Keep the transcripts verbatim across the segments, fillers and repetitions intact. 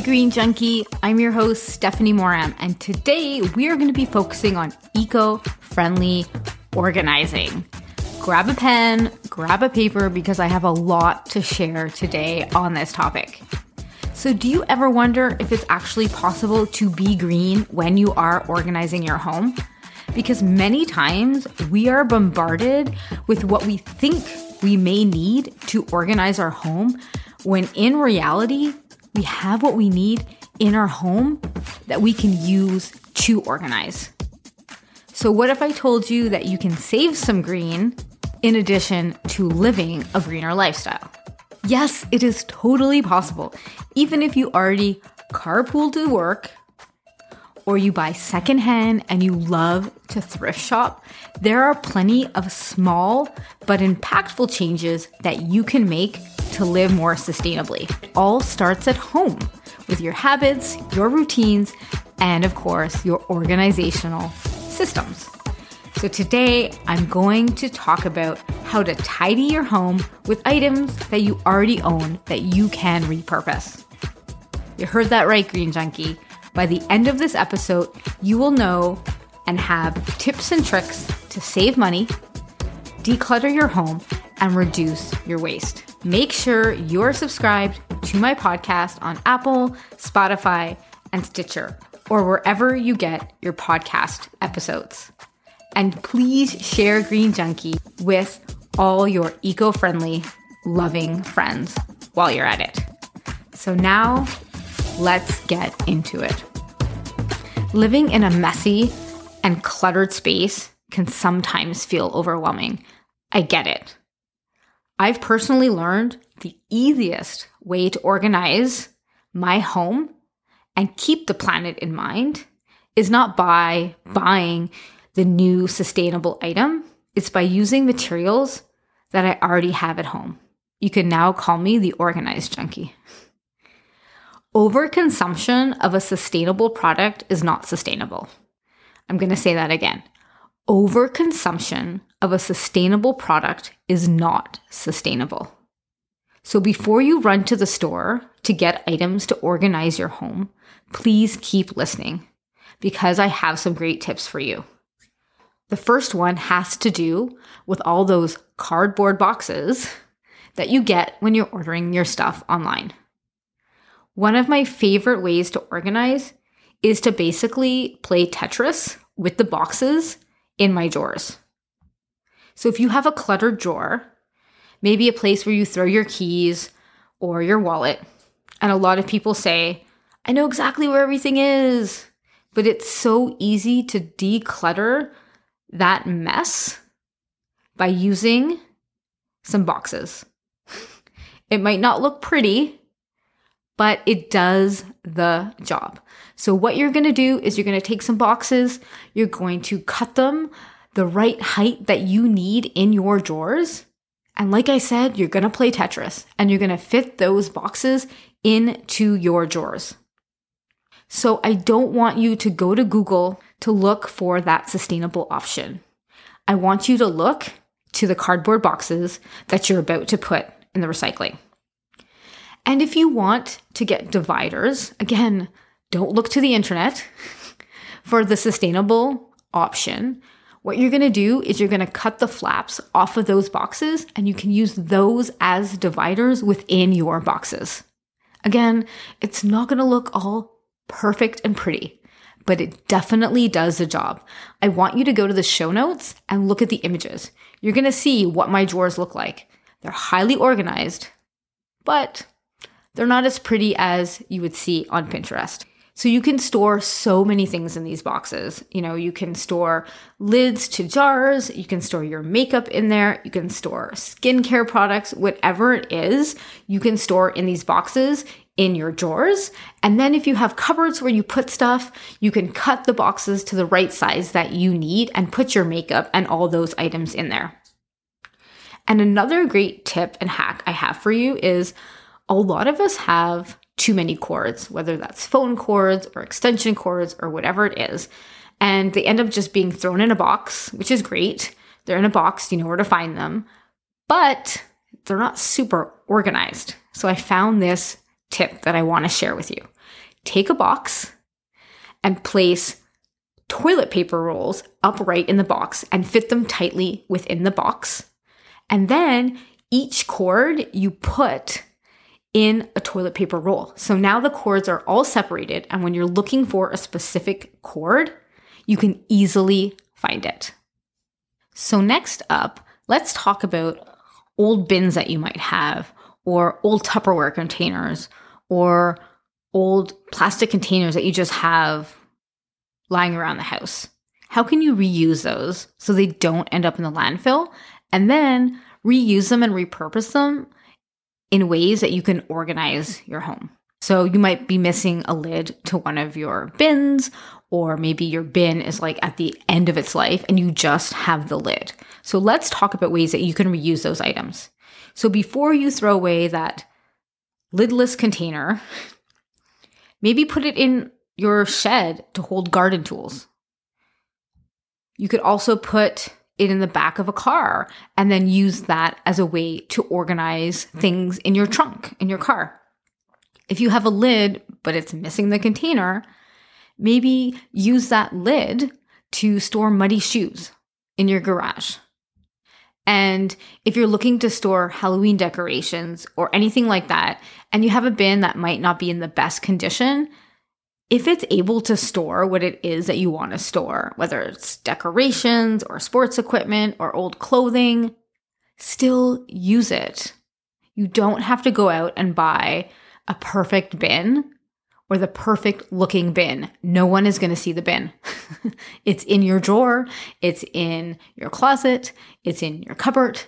Hi Green Junkie, I'm your host Stephanie Moram, and today we are going to be focusing on eco-friendly organizing. Grab a pen, grab a paper, because I have a lot to share today on this topic. So do you ever wonder if it's actually possible to be green when you are organizing your home? Because many times we are bombarded with what we think we may need to organize our home, when in reality, we have what we need in our home that we can use to organize. So what if I told you that you can save some green in addition to living a greener lifestyle? Yes, it is totally possible, even if you already carpool to work, or you buy secondhand and you love to thrift shop. There are plenty of small but impactful changes that you can make to live more sustainably. It all starts at home with your habits, your routines, and of course, your organizational systems. So today I'm going to talk about how to tidy your home with items that you already own that you can repurpose. You heard that right, Green Junkie. By the end of this episode, you will know and have tips and tricks to save money, declutter your home, and reduce your waste. Make sure you're subscribed to my podcast on Apple, Spotify, and Stitcher, or wherever you get your podcast episodes. And please share Green Junkie with all your eco-friendly, loving friends while you're at it. So now, let's get into it. Living in a messy and cluttered space can sometimes feel overwhelming. I get it. I've personally learned the easiest way to organize my home and keep the planet in mind is not by buying the new sustainable item. It's by using materials that I already have at home. You can now call me the organized junkie. Overconsumption of a sustainable product is not sustainable. I'm going to say that again. Overconsumption of a sustainable product is not sustainable. So before you run to the store to get items to organize your home, please keep listening because I have some great tips for you. The first one has to do with all those cardboard boxes that you get when you're ordering your stuff online. One of my favorite ways to organize is to basically play Tetris with the boxes in my drawers. So if you have a cluttered drawer, maybe a place where you throw your keys or your wallet, and a lot of people say, I know exactly where everything is, but it's so easy to declutter that mess by using some boxes. It might not look pretty, but it does the job. So what you're gonna do is you're gonna take some boxes, you're going to cut them the right height that you need in your drawers. And like I said, you're gonna play Tetris and you're gonna fit those boxes into your drawers. So I don't want you to go to Google to look for that sustainable option. I want you to look to the cardboard boxes that you're about to put in the recycling. And if you want to get dividers, again, don't look to the internet for the sustainable option. What you're going to do is you're going to cut the flaps off of those boxes and you can use those as dividers within your boxes. Again, it's not going to look all perfect and pretty, but it definitely does the job. I want you to go to the show notes and look at the images. You're going to see what my drawers look like. They're highly organized, but they're not as pretty as you would see on Pinterest. So you can store so many things in these boxes. You know, you can store lids to jars, you can store your makeup in there, you can store skincare products, whatever it is, you can store in these boxes in your drawers. And then if you have cupboards where you put stuff, you can cut the boxes to the right size that you need and put your makeup and all those items in there. And another great tip and hack I have for you is, a lot of us have too many cords, whether that's phone cords or extension cords or whatever it is, and they end up just being thrown in a box, which is great. They're in a box, you know where to find them, but they're not super organized. So I found this tip that I want to share with you. Take a box and place toilet paper rolls upright in the box and fit them tightly within the box. And then each cord you put in a toilet paper roll. So now the cords are all separated, and when you're looking for a specific cord, you can easily find it. So next up, let's talk about old bins that you might have, or old Tupperware containers, or old plastic containers that you just have lying around the house. How can you reuse those so they don't end up in the landfill, and then reuse them and repurpose them in ways that you can organize your home? So you might be missing a lid to one of your bins, or maybe your bin is like at the end of its life and you just have the lid. So let's talk about ways that you can reuse those items. So before you throw away that lidless container, maybe put it in your shed to hold garden tools. You could also put it in the back of a car and then use that as a way to organize things in your trunk, in your car. If you have a lid, but it's missing the container, maybe use that lid to store muddy shoes in your garage. And if you're looking to store Halloween decorations or anything like that, and you have a bin that might not be in the best condition, if it's able to store what it is that you want to store, whether it's decorations or sports equipment or old clothing, still use it. You don't have to go out and buy a perfect bin or the perfect looking bin. No one is going to see the bin. It's in your drawer. It's in your closet. It's in your cupboard.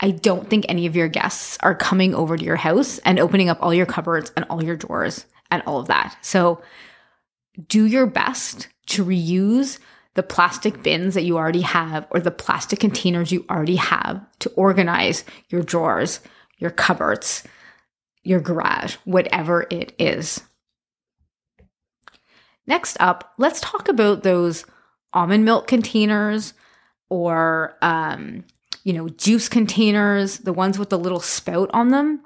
I don't think any of your guests are coming over to your house and opening up all your cupboards and all your drawers and all of that. So do your best to reuse the plastic bins that you already have or the plastic containers you already have to organize your drawers, your cupboards, your garage, whatever it is. Next up, let's talk about those almond milk containers or, um, you know, juice containers, the ones with the little spout on them.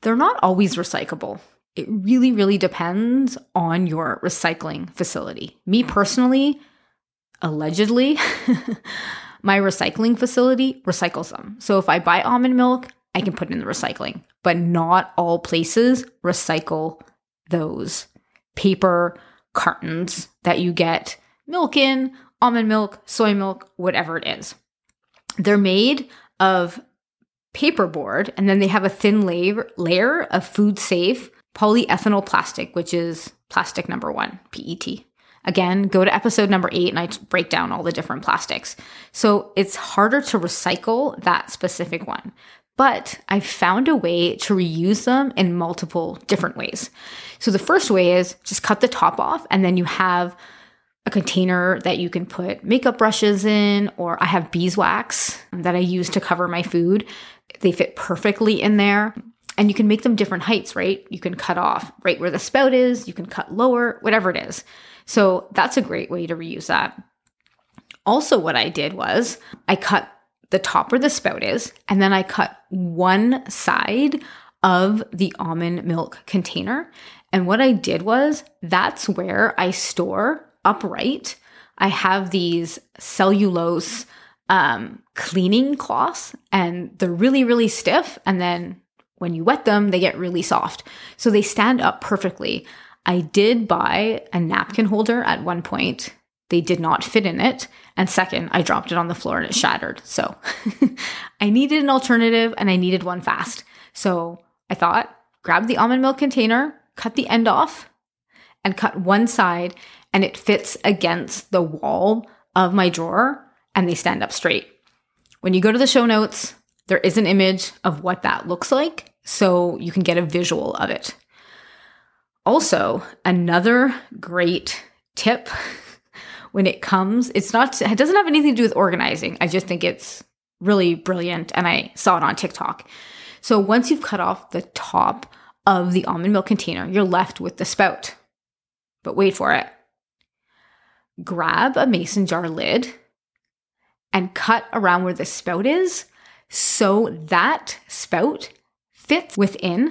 They're not always recyclable. It really, really depends on your recycling facility. Me personally, allegedly, my recycling facility recycles them. So if I buy almond milk, I can put it in the recycling, but not all places recycle those paper cartons that you get milk in, almond milk, soy milk, whatever it is. They're made of paperboard, and then they have a thin layer, layer of food-safe polyethanol plastic, which is plastic number one, P E T. Again, go to episode number eight and I break down all the different plastics. So it's harder to recycle that specific one, but I found a way to reuse them in multiple different ways. So the first way is just cut the top off, and then you have a container that you can put makeup brushes in, or I have beeswax that I use to cover my food. They fit perfectly in there. And you can make them different heights, right? You can cut off right where the spout is, you can cut lower, whatever it is. So that's a great way to reuse that. Also, what I did was I cut the top where the spout is, and then I cut one side of the almond milk container. And what I did was that's where I store upright. I have these cellulose um, cleaning cloths, and they're really, really stiff. And then when you wet them, they get really soft. So they stand up perfectly. I did buy a napkin holder at one point. They did not fit in it. And second, I dropped it on the floor and it shattered. So I needed an alternative, and I needed one fast. So I thought, grab the almond milk container, cut the end off, and cut one side, and it fits against the wall of my drawer and they stand up straight. When you go to the show notes, there is an image of what that looks like, so you can get a visual of it. Also, another great tip when it comes, it's not, it doesn't have anything to do with organizing. I just think it's really brilliant, and I saw it on TikTok. So once you've cut off the top of the almond milk container, you're left with the spout. But wait for it. Grab a mason jar lid and cut around where the spout is so that spout fits within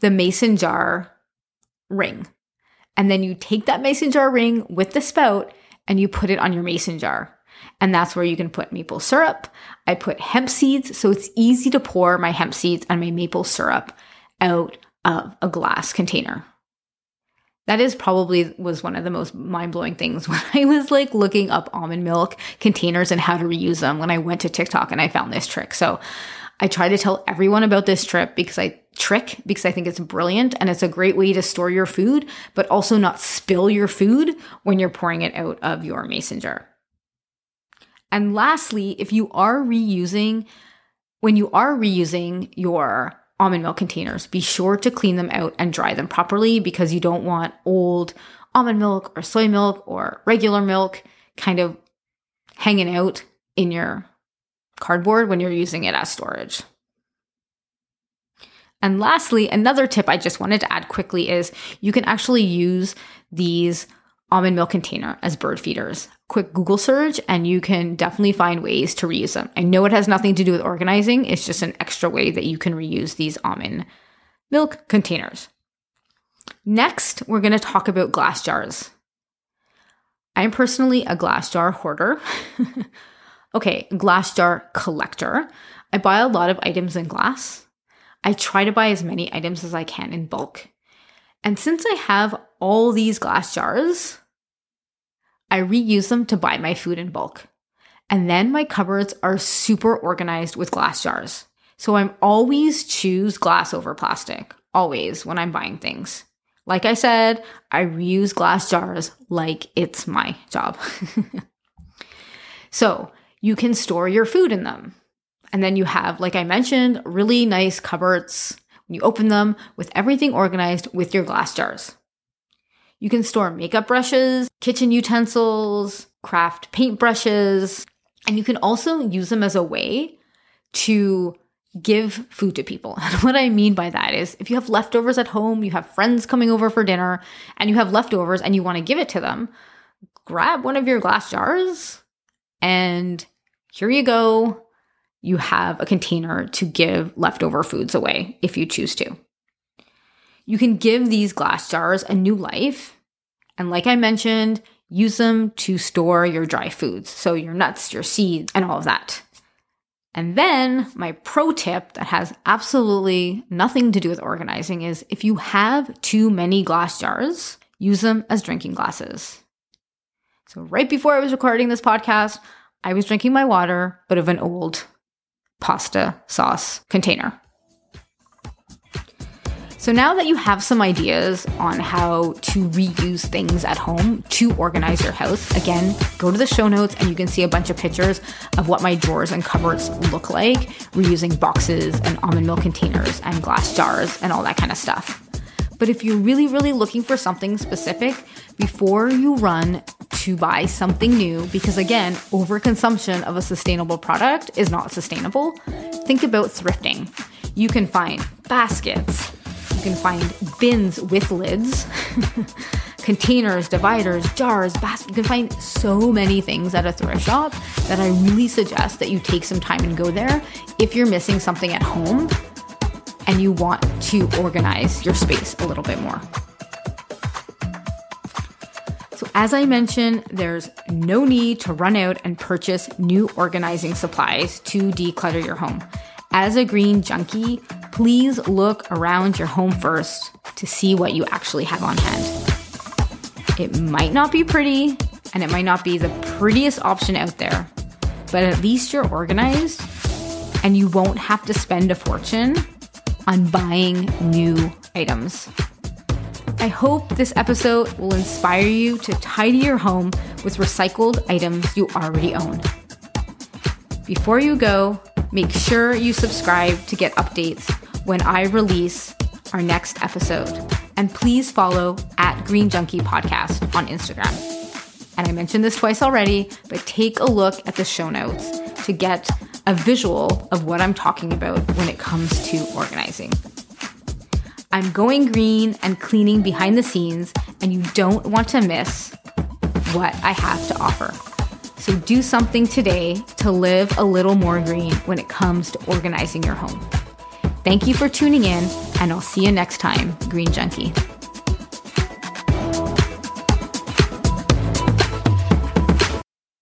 the mason jar ring. And then you take that mason jar ring with the spout and you put it on your mason jar. And that's where you can put maple syrup. I put hemp seeds, so it's easy to pour my hemp seeds and my maple syrup out of a glass container. That is probably was one of the most mind-blowing things when I was like looking up almond milk containers and how to reuse them when I went to TikTok and I found this trick. So I try to tell everyone about this trip because I trick because I think it's brilliant and it's a great way to store your food, but also not spill your food when you're pouring it out of your mason jar. And lastly, if you are reusing, when you are reusing your almond milk containers, be sure to clean them out and dry them properly because you don't want old almond milk or soy milk or regular milk kind of hanging out in your cardboard when you're using it as storage. And lastly, another tip I just wanted to add quickly is you can actually use these almond milk container as bird feeders. Quick Google search and you can definitely find ways to reuse them. I know it has nothing to do with organizing. It's just an extra way that you can reuse these almond milk containers. Next, we're going to talk about glass jars. I'm personally a glass jar hoarder. Okay, glass jar collector. I buy a lot of items in glass. I try to buy as many items as I can in bulk. And since I have all these glass jars, I reuse them to buy my food in bulk. And then my cupboards are super organized with glass jars. So I'm always choose glass over plastic, always, when I'm buying things. Like I said, I reuse glass jars like it's my job. So you can store your food in them. And then you have, like I mentioned, really nice cupboards when you open them with everything organized with your glass jars. You can store makeup brushes, kitchen utensils, craft paint brushes, and you can also use them as a way to give food to people. And what I mean by that is if you have leftovers at home, you have friends coming over for dinner, and you have leftovers and you want to give it to them, grab one of your glass jars and here you go. You have a container to give leftover foods away if you choose to. You can give these glass jars a new life. And like I mentioned, use them to store your dry foods. So your nuts, your seeds, and all of that. And then my pro tip that has absolutely nothing to do with organizing is if you have too many glass jars, use them as drinking glasses. So right before I was recording this podcast, I was drinking my water out of an old pasta sauce container. So now that you have some ideas on how to reuse things at home to organize your house, again, go to the show notes and you can see a bunch of pictures of what my drawers and cupboards look like, reusing boxes and almond milk containers and glass jars and all that kind of stuff. But if you're really, really looking for something specific, before you run to buy something new, because again, overconsumption of a sustainable product is not sustainable, think about thrifting. You can find baskets. You can find bins with lids, containers, dividers, jars, baskets. You can find so many things at a thrift shop that I really suggest that you take some time and go there if you're missing something at home and you want to organize your space a little bit more. So as I mentioned, there's no need to run out and purchase new organizing supplies to declutter your home. As a green junkie, please look around your home first to see what you actually have on hand. It might not be pretty, and it might not be the prettiest option out there, but at least you're organized and you won't have to spend a fortune on buying new items. I hope this episode will inspire you to tidy your home with recycled items you already own. Before you go, make sure you subscribe to get updates when I release our next episode. And please follow at Green Junkie Podcast on Instagram. And I mentioned this twice already, but take a look at the show notes to get a visual of what I'm talking about when it comes to organizing. I'm going green and cleaning behind the scenes, and you don't want to miss what I have to offer. So do something today to live a little more green when it comes to organizing your home. Thank you for tuning in, and I'll see you next time, Green Junkie.